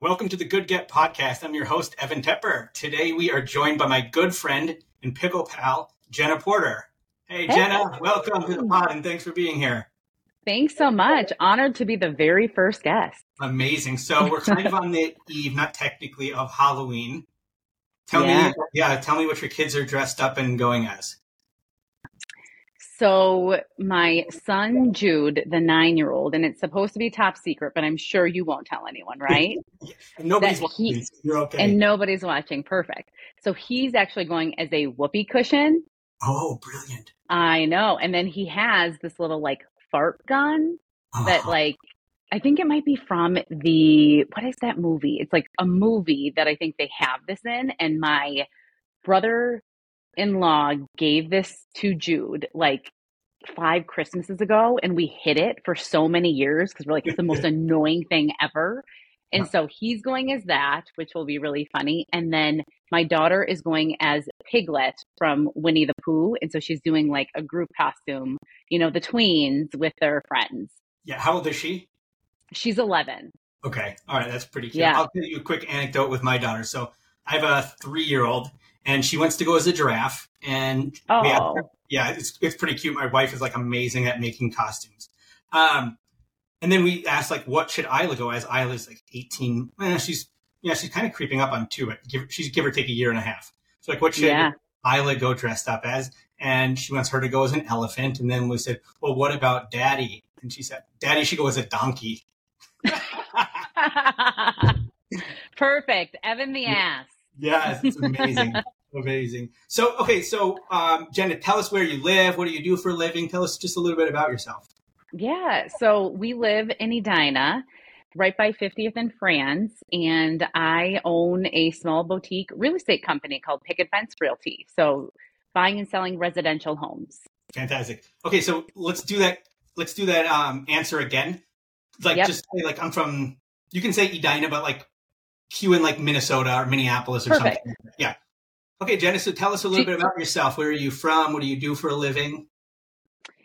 Welcome to the Good Get Podcast. I'm your host, Evan Tepper. Today, we are joined by my good friend and pickle pal, Genna Porter. Hey, Genna, welcome to the pod and thanks for being here. Thanks so much. Honored to be the very first guest. Amazing. So we're kind of on the eve, not technically, of Halloween. Tell me what your kids are dressed up and going as. So my son, Jude, the 9-year-old, and it's supposed to be top secret, but I'm sure you won't tell anyone, right? And nobody's watching. You're okay. And nobody's watching. Perfect. So he's actually going as a whoopee cushion. Oh, brilliant. I know. And then he has this little fart gun that I think it might be from what is that movie? It's a movie that I think they have this in. And my brother-in-law gave this to Jude 5 Christmases ago, and we hid it for so many years because we're it's the most annoying thing ever. And so he's going as that, which will be really funny. And then my daughter is going as Piglet from Winnie the Pooh, and so she's doing a group costume, the tweens with their friends. Yeah, how old is she? She's 11. Okay, all right, that's pretty cute. Yeah. I'll tell you a quick anecdote with my daughter. So I have a 3-year-old. And she wants to go as a giraffe. And it's pretty cute. My wife is amazing at making costumes. And then we asked what should Isla go as? Isla's 18. She's kind of creeping up on 2. She's give or take a year and a half. So what should Isla go dressed up as? And she wants her to go as an elephant. And then we said, well, what about Daddy? And she said, Daddy should go as a donkey. Perfect. Evan the ass. Yes, it's amazing. Amazing. So, okay. So, Genna, tell us where you live. What do you do for a living? Tell us just a little bit about yourself. Yeah. So we live in Edina, right by 50th and France. And I own a small boutique real estate company called Picket Fence Realty. So buying and selling residential homes. Fantastic. Okay. So let's do that. Let's do that answer again. Just say I'm from, you can say Edina, but Q in Minnesota or Minneapolis or Perfect. Something. Yeah. Okay, Genna, so tell us a little bit about yourself. Where are you from? What do you do for a living?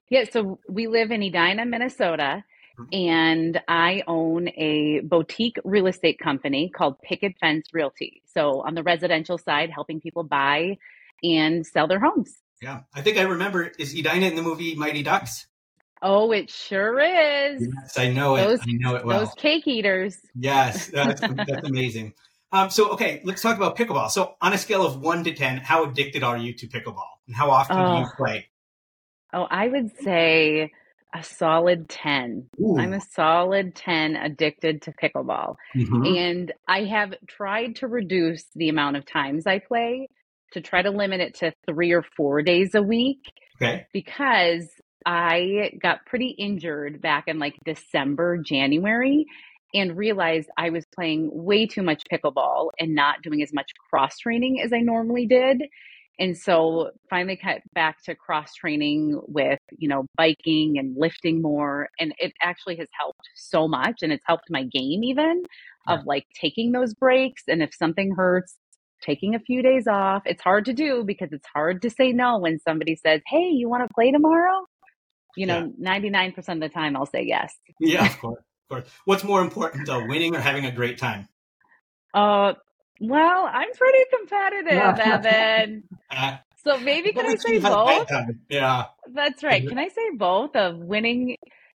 Yeah, so we live in Edina, Minnesota, and I own a boutique real estate company called Picket Fence Realty. So on the residential side, helping people buy and sell their homes. Yeah. I think I remember, is Edina in the movie Mighty Ducks? Oh, it sure is. Yes, I know it. I know it well. Those cake eaters. Yes, that's amazing. So, okay, let's talk about pickleball. So on a scale of 1 to 10, how addicted are you to pickleball? And how often do you play? Oh, I would say a solid 10. Ooh. I'm a solid 10 addicted to pickleball. Mm-hmm. And I have tried to reduce the amount of times I play to try to limit it to 3 or 4 days a week. Okay. Because I got pretty injured back in December, January, and realized I was playing way too much pickleball and not doing as much cross training as I normally did. And so finally cut back to cross training with, biking and lifting more. And it actually has helped so much. And it's helped my game even of taking those breaks. And if something hurts, taking a few days off. It's hard to do because it's hard to say no when somebody says, hey, you want to play tomorrow? 99% of the time I'll say yes. Yeah, of course. What's more important though, winning or having a great time? Well, I'm pretty competitive, Evan. So maybe can I say both? Yeah. That's right. Can I say both of winning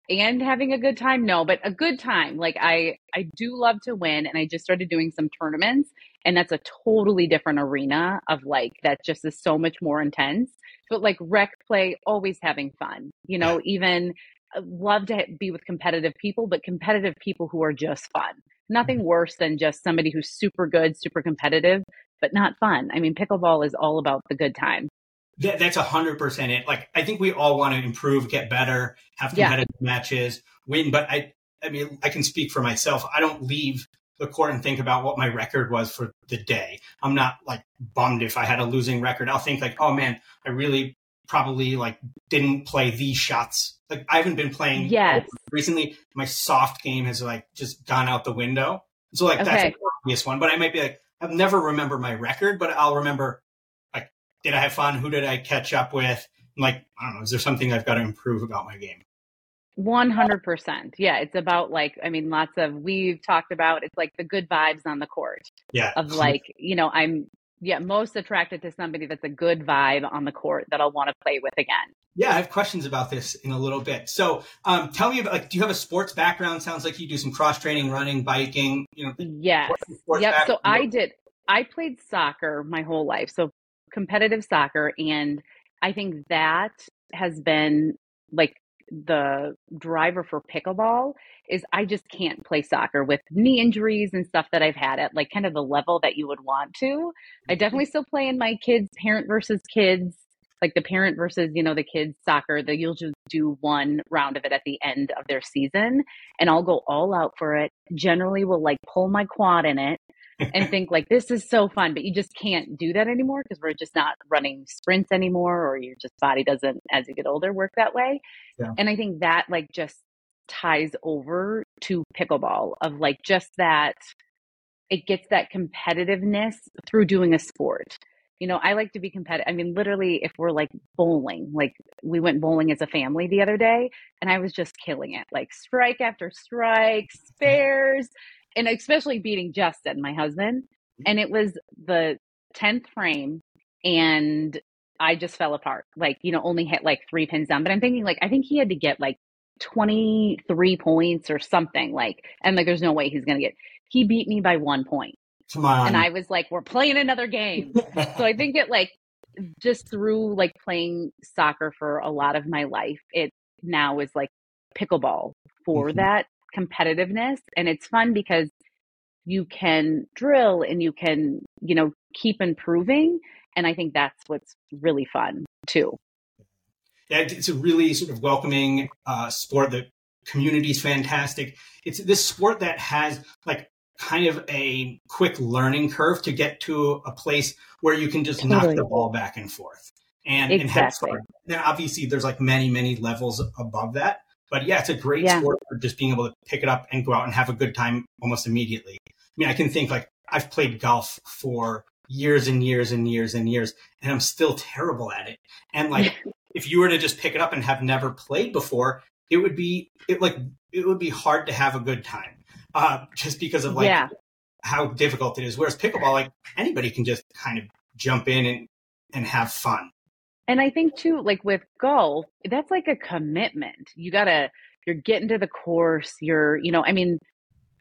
and having a good time? No, but a good time. I do love to win, and I just started doing some tournaments, and that's a totally different arena of that just is so much more intense. But rec play, always having fun, even love to be with competitive people, but competitive people who are just fun. Nothing worse than just somebody who's super good, super competitive, but not fun. I mean, pickleball is all about the good time. That's 100% it. I think we all want to improve, get better, have competitive matches, win. But I mean, I can speak for myself. I don't leave the court and think about what my record was for the day. I'm not bummed if I had a losing record. I'll think oh man, I really probably didn't play these shots. I haven't been playing recently. My soft game has just gone out the window. So that's an obvious one, but I might be I'll never remember my record, but I'll remember did I have fun? Who did I catch up with? I'm I don't know. Is there something I've got to improve about my game? 100%. Yeah. It's about like, I mean, lots of, we've talked about, it's like the good vibes on the court. Yeah. Of like, you know, I'm most attracted to somebody that's a good vibe on the court that I'll want to play with again. Yeah. I have questions about this in a little bit. So tell me about, like, do you have a sports background? Sounds like you do some cross training, running, biking, you know. Yes. Yep. So I played soccer my whole life. So competitive soccer. And I think that has been like the driver for pickleball is I just can't play soccer with knee injuries and stuff that I've had at like kind of the level that you would want to. I definitely still play in my kids, parent versus kids, like the parent versus, you know, the kids soccer that you'll just do one round of it at the end of their season. And I'll go all out for it. Generally will like pull my quad in it and think like, this is so fun, but you just can't do that anymore because we're just not running sprints anymore, or your just body doesn't, as you get older, work that way. Yeah. And I think that like just ties over to pickleball of like just that, it gets that competitiveness through doing a sport. You know, I like to be competitive. I mean, literally, if we're like bowling, like we went bowling as a family the other day and I was just killing it, like strike after strike, spares, and especially beating Justin, my husband. And it was the 10th frame and I just fell apart. Like, you know, only hit like 3 pins down, but I'm thinking like, I think he had to get like 23 points or something, like, and like, there's no way he's going to get, he beat me by 1 point. Come on. And I was like, we're playing another game. So I think it like, just through like playing soccer for a lot of my life, it now is like pickleball for that competitiveness. And it's fun because you can drill and you can, you know, keep improving. And I think that's what's really fun too. Yeah, it's a really sort of welcoming sport. The community's fantastic. It's this sport that has like, kind of a quick learning curve to get to a place where you can just knock the ball back and forth and, exactly. And then obviously there's like many, many levels above that, but yeah, it's a great sport for just being able to pick it up and go out and have a good time almost immediately. I mean, I can think like I've played golf for years and years and years and years, and I'm still terrible at it. And like, if you were to just pick it up and have never played before, it would be hard to have a good time. Just because of like how difficult it is. Whereas pickleball, like anybody can just kind of jump in and have fun. And I think too, like with golf, that's like a commitment. You're getting to the course. You know, I mean,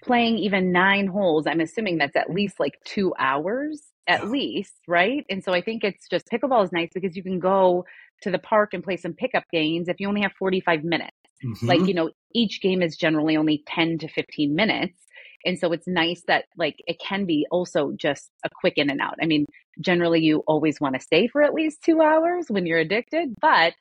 playing even 9 holes, I'm assuming that's at least like 2 hours at least. Right. And so I think it's just pickleball is nice because you can go to the park and play some pickup games if you only have 45 minutes. Mm-hmm. Like, you know, each game is generally only 10 to 15 minutes. And so it's nice that like it can be also just a quick in and out. I mean, generally you always want to stay for at least 2 hours when you're addicted, but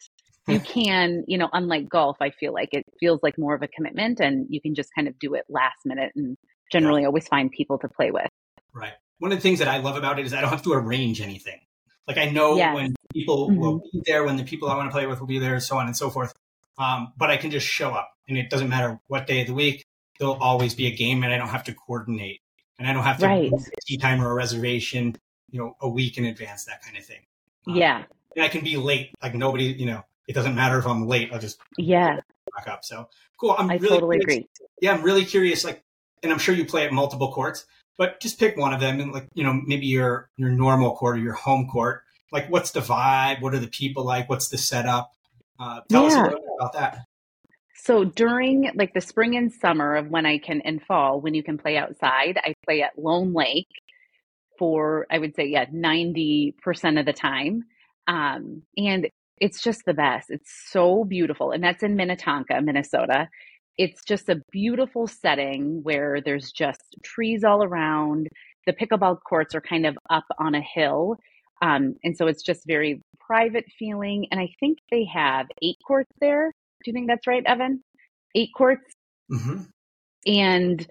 you can, you know, unlike golf, I feel like it feels like more of a commitment and you can just kind of do it last minute and generally always find people to play with. Right. One of the things that I love about it is I don't have to arrange anything. Like I know when people will be there, when the people I want to play with will be there, so on and so forth. But I can just show up and it doesn't matter what day of the week, there'll always be a game and I don't have to coordinate and I don't have to book a tea time or a reservation, you know, a week in advance, that kind of thing. And I can be late. Like nobody, you know, it doesn't matter if I'm late. I'll just back up. So cool. I totally agree. Yeah. I'm really curious. Like, and I'm sure you play at multiple courts, but just pick one of them and like, you know, maybe your normal court or your home court. Like what's the vibe? What are the people like? What's the setup? Tell us a little bit about that. So during like the spring and summer of when I can, and fall, when you can play outside, I play at Lone Lake for, I would say, 90% of the time. And it's just the best. It's so beautiful. And that's in Minnetonka, Minnesota. It's just a beautiful setting where there's just trees all around. The pickleball courts are kind of up on a hill. And so it's just very private feeling. And I think they have 8 courts there. Do you think that's right, Evan? 8 courts. Mm-hmm. And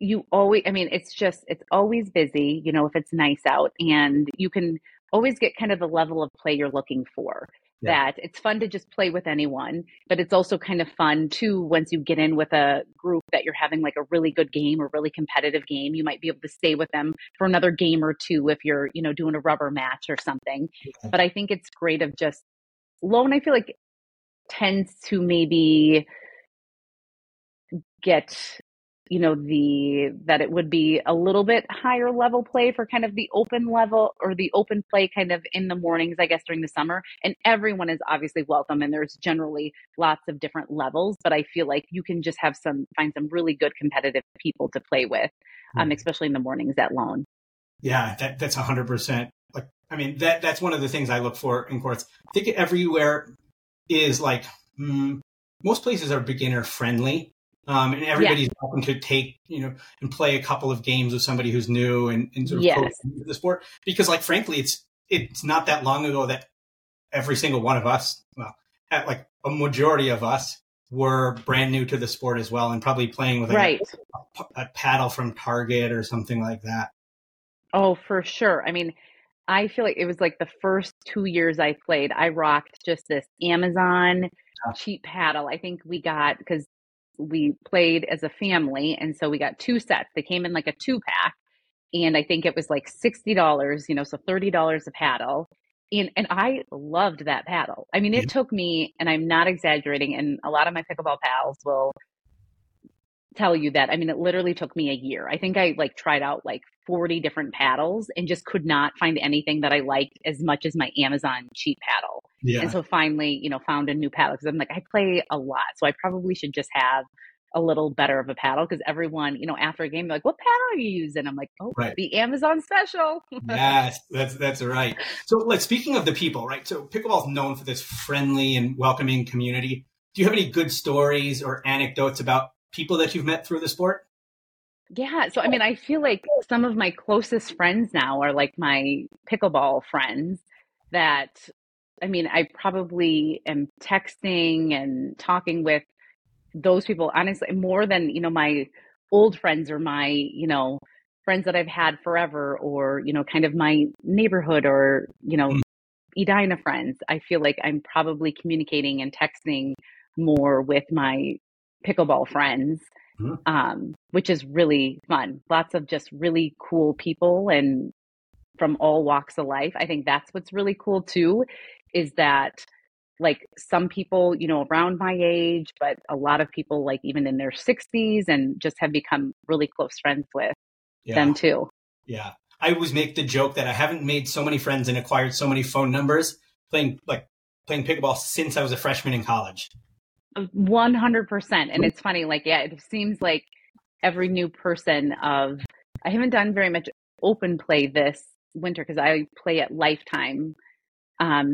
you always, I mean, it's just, it's always busy, you know, if it's nice out, and you can always get kind of the level of play you're looking for. Yeah. That it's fun to just play with anyone, but it's also kind of fun too. Once you get in with a group that you're having like a really good game or really competitive game, you might be able to stay with them for another game or two if you're, you know, doing a rubber match or something. Okay. But I think it's great of just Lone, I feel like tends to maybe get, you know, that it would be a little bit higher level play for kind of the open level or the open play kind of in the mornings, I guess, during the summer. And everyone is obviously welcome. And there's generally lots of different levels, but I feel like you can just have find some really good competitive people to play with, especially in the mornings at Lone. Yeah, that's 100%. Like, I mean, that's one of the things I look for in courts. I think everywhere is like, most places are beginner friendly. And everybody's welcome to take, you know, and play a couple of games with somebody who's new and sort of coach the sport. Because, like, frankly, it's not that long ago that every single one of us, like a majority of us, were brand new to the sport as well, and probably playing with a paddle from Target or something like that. Oh, for sure. I mean, I feel like it was like the first 2 years I played, I rocked just this Amazon cheap paddle. I think we got, because we played as a family, and so we got two sets. They came in like a 2-pack, and I think it was like $60, you know, so $30 a paddle. And I loved that paddle. I mean, it took me, and I'm not exaggerating, and a lot of my pickleball pals will tell you that. I mean, it literally took me a year. I think I like tried out like 40 different paddles and just could not find anything that I liked as much as my Amazon cheap paddle. Yeah. And so finally, you know, found a new paddle, because I'm like, I play a lot, so I probably should just have a little better of a paddle, because everyone, you know, after a game, they're like, what paddle are you using? I'm like, the Amazon special. Yes, that's right. So, like, speaking of the people, right? So pickleball is known for this friendly and welcoming community. Do you have any good stories or anecdotes about people that you've met through the sport? Yeah. So, I mean, I feel like some of my closest friends now are like my pickleball friends that, I mean, I probably am texting and talking with those people, honestly, more than, you know, my old friends or my, you know, friends that I've had forever, or, you know, kind of my neighborhood or, you know, Edina friends. I feel like I'm probably communicating and texting more with my pickleball friends, which is really fun. Lots of just really cool people and from all walks of life. I think that's what's really cool too, is that like some people, you know, around my age, but a lot of people like even in their 60s and just have become really close friends with them too. Yeah. I always make the joke that I haven't made so many friends and acquired so many phone numbers playing pickleball since I was a freshman in college. 100%. And it's funny, like, yeah, it seems like every new person I haven't done very much open play this winter, because I play at Lifetime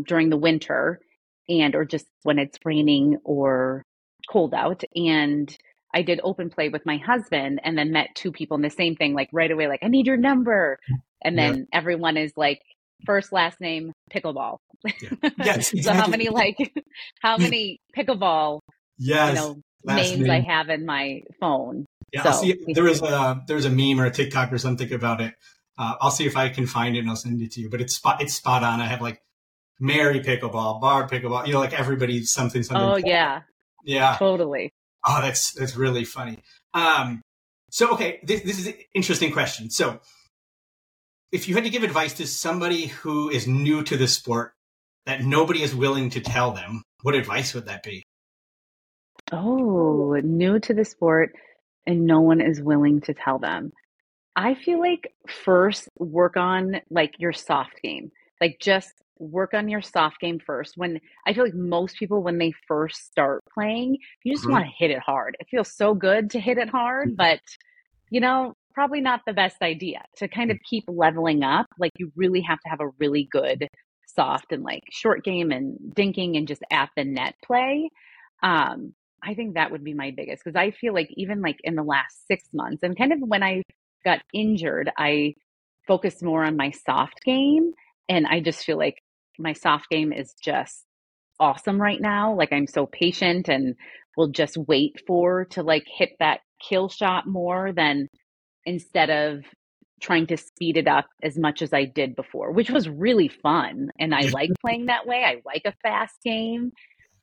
during the winter, and or just when it's raining or cold out. And I did open play with my husband, and then met two people in the same thing, like right away, like, I need your number. And then everyone is like, first, last name, pickleball. Yeah. Yes, exactly. So how many pickleball names I have in my phone. Yeah, so, I'll see, there was a meme or a TikTok or something about it. I'll see if I can find it and I'll send it to you. But it's spot on. I have like Mary Pickleball, Bar Pickleball. You know, like everybody something. Oh yeah, totally. Oh, that's really funny. So okay, this is an interesting question. So, if you had to give advice to somebody who is new to the sport that nobody is willing to tell them, what advice would that be? Oh, new to the sport and no one is willing to tell them. I feel like first work on like your soft game. Like just work on your soft game first. When I feel like most people, when they first start playing, you just want to hit it hard. It feels so good to hit it hard, but you know, probably not the best idea to kind of keep leveling up. Like you really have to have a really good soft and like short game and dinking and just at the net play. I think that would be my biggest, because I feel like even like in the last 6 months and kind of when I got injured, I focused more on my soft game. And I just feel like my soft game is just awesome right now. Like I'm so patient and will just wait to like hit that kill shot more than instead of trying to speed it up as much as I did before, which was really fun. And I like playing that way. I like a fast game,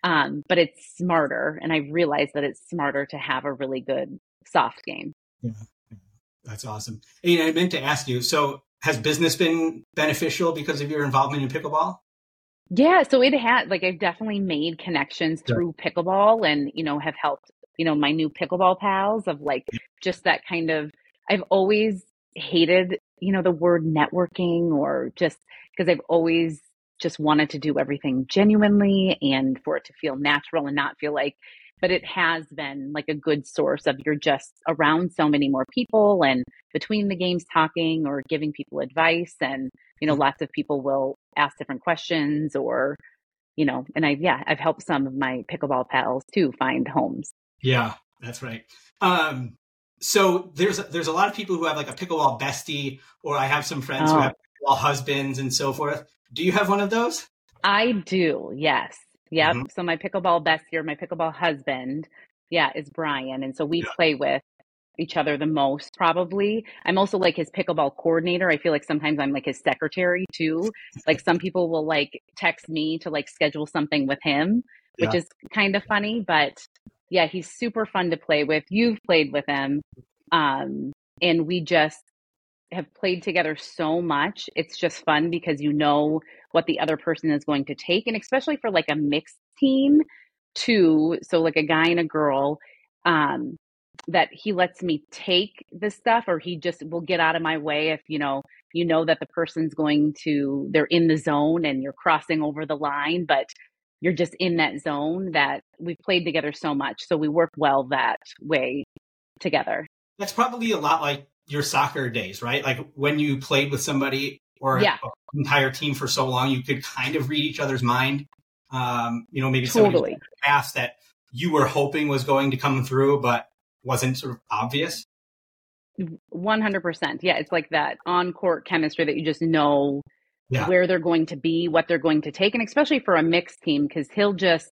but it's smarter. And I realized that it's smarter to have a really good soft game. Yeah, that's awesome. And I meant to ask you, so has business been beneficial because of your involvement in pickleball? Yeah, so it had, like I've definitely made connections through pickleball and, you know, have helped you know, my new pickleball pals of like, just that kind of, I've always hated, you know, the word networking, or just because I've always just wanted to do everything genuinely and for it to feel natural and not feel like, but it has been like a good source of, you're just around so many more people and between the games talking or giving people advice. And, you know, lots of people will ask different questions or, you know, and I've helped some of my pickleball pals too find homes. Yeah, that's right. So there's a lot of people who have like a pickleball bestie, or I have some friends who have pickleball husbands and so forth. Do you have one of those? I do. Yes. Yep. Mm-hmm. So my pickleball bestie, or my pickleball husband, is Brian. And so we play with each other the most, probably. I'm also like his pickleball coordinator. I feel like sometimes I'm like his secretary too. Like some people will like text me to like schedule something with him, which is kind of funny, but yeah, he's super fun to play with. You've played with him. And we just have played together so much. It's just fun because you know what the other person is going to take. And especially for like a mixed team too. So like a guy and a girl, that he lets me take the stuff, or he just will get out of my way if, you know that the person's they're in the zone and you're crossing over the line, but you're just in that zone. That we've played together so much, so we work well that way together. That's probably a lot like your soccer days, right? Like when you played with somebody or an entire team for so long, you could kind of read each other's mind. You know, maybe somebody in the past that you were hoping was going to come through, but wasn't sort of obvious. 100%. Yeah. It's like that on-court chemistry that you just know where they're going to be, what they're going to take. And especially for a mixed team, because he'll just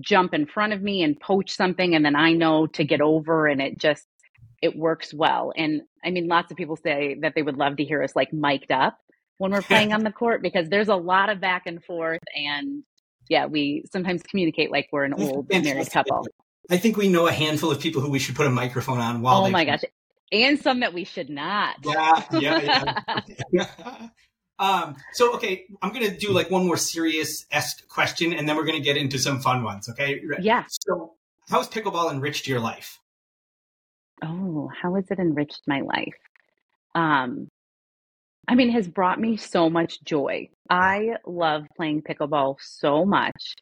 jump in front of me and poach something. And then I know to get over, and it works well. And I mean, lots of people say that they would love to hear us like mic'd up when we're playing on the court, because there's a lot of back and forth. And yeah, we sometimes communicate like we're an old married couple. I think we know a handful of people who we should put a microphone on while they... Oh my gosh. And some that we should not. Yeah. So, okay, I'm going to do like one more serious-esque question, and then we're going to get into some fun ones, okay? Yeah. So how has pickleball enriched your life? Oh, how has it enriched my life? I mean, it has brought me so much joy. I love playing pickleball so much.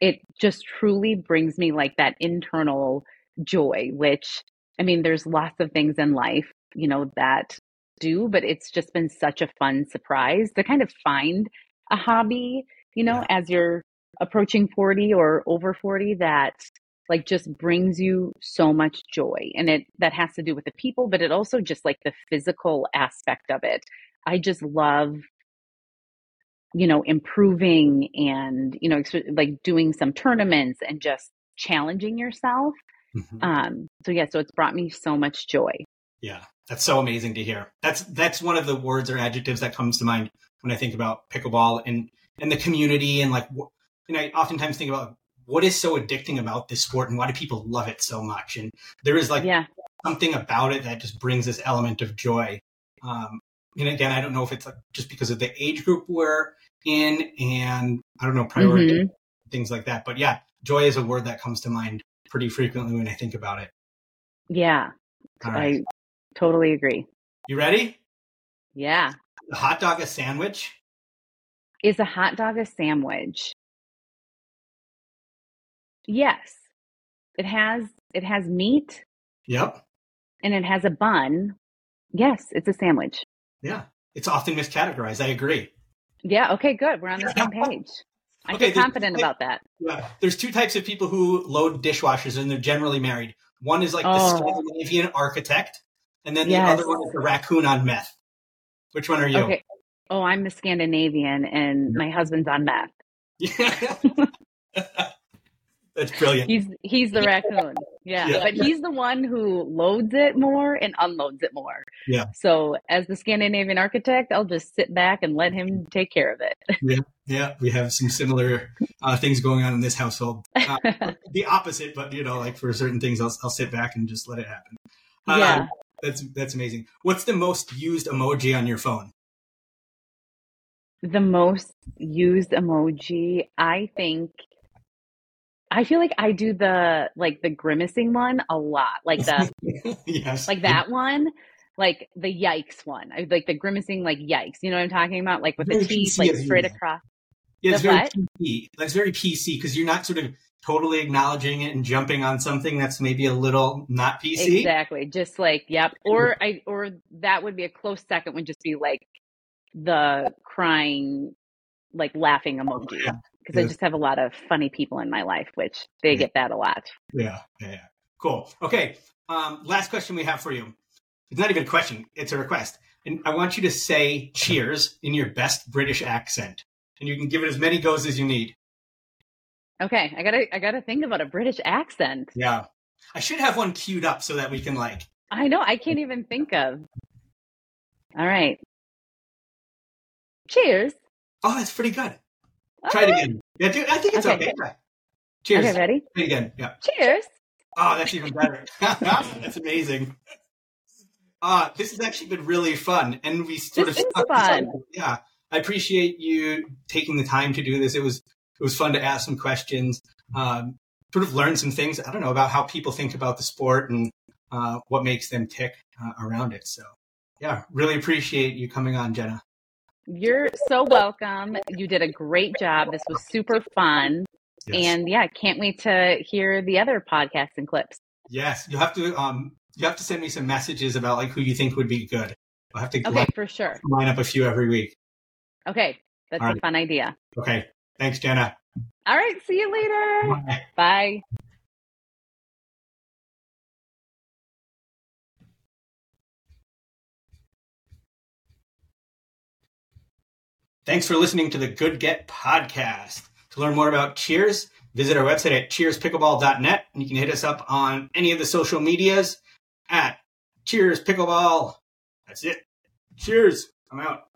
It just truly brings me like that internal joy, which, I mean, there's lots of things in life, you know, that do, but it's just been such a fun surprise to kind of find a hobby, you know, as you're approaching 40 or over 40, that like just brings you so much joy. And that has to do with the people, but it also just like the physical aspect of it. I just love, you know, improving and, you know, like doing some tournaments and just challenging yourself. Mm-hmm. So it's brought me so much joy. Yeah. That's so amazing to hear. That's one of the words or adjectives that comes to mind when I think about pickleball and the community, and like, and I oftentimes think about what is so addicting about this sport and why do people love it so much? And there is like something about it that just brings this element of joy. And again, I don't know if it's like just because of the age group we're in, and I don't know, priority, things like that. But yeah, joy is a word that comes to mind pretty frequently when I think about it. Yeah, right. I totally agree. You ready? Yeah. Is a hot dog a sandwich? Is a hot dog a sandwich? Yes. It has meat. Yep. And it has a bun. Yes, it's a sandwich. Yeah, it's often miscategorized. I agree. Yeah, okay, good. We're on the same page. I'm confident about that. Yeah. There's two types of people who load dishwashers, and they're generally married. One is like the Scandinavian architect, and then the other one is the raccoon on meth. Which one are you? Okay. Oh, I'm the Scandinavian, and my husband's on meth. Yeah. That's brilliant. He's the raccoon. Yeah. But he's the one who loads it more and unloads it more. Yeah. So as the Scandinavian architect, I'll just sit back and let him take care of it. Yeah. We have some similar things going on in this household. The opposite, but you know, like for certain things, I'll sit back and just let it happen. Yeah. That's amazing. What's the most used emoji on your phone? The most used emoji, I think I feel like I do the grimacing one a lot, like the yes, like that one, like the yikes one. I like the grimacing, like yikes. You know what I'm talking about? Like with the teeth, like straight across. Yeah, it's very PC. That's very PC because you're not sort of totally acknowledging it and jumping on something that's maybe a little not PC. Exactly. Just like yep. Or that would be a close second. Would just be like the crying, like laughing emoji. Yeah. Because I just have a lot of funny people in my life, which they get that a lot. Yeah. Cool. Okay. Last question we have for you. It's not even a question. It's a request. And I want you to say cheers in your best British accent. And you can give it as many goes as you need. Okay. I gotta think about a British accent. Yeah. I should have one queued up so that we can like. I know. I can't even think of. All right. Cheers. Oh, that's pretty good. Try it again. Yeah, dude, I think it's okay. Yeah. Cheers. Okay, ready? Try it again. Yeah. Cheers. Oh, that's even better. That's amazing. This has actually been really fun. And we sort of stuck fun. Yeah. I appreciate you taking the time to do this. It was fun to ask some questions, sort of learn some things, I don't know, about how people think about the sport and what makes them tick around it. So, yeah, really appreciate you coming on, Genna. You're so welcome. You did a great job. This was super fun. Yes. And yeah, can't wait to hear the other podcasts and clips. Yes. You have to send me some messages about like who you think would be good. I'll have to for sure. Line up a few every week. Okay. That's a fun idea. Okay. Thanks, Genna. All right. See you later. Bye. Thanks for listening to the Good Get Podcast. To learn more about Cheers, visit our website at cheerspickleball.net, and you can hit us up on any of the social medias at Cheers Pickleball. That's it. Cheers. I'm out.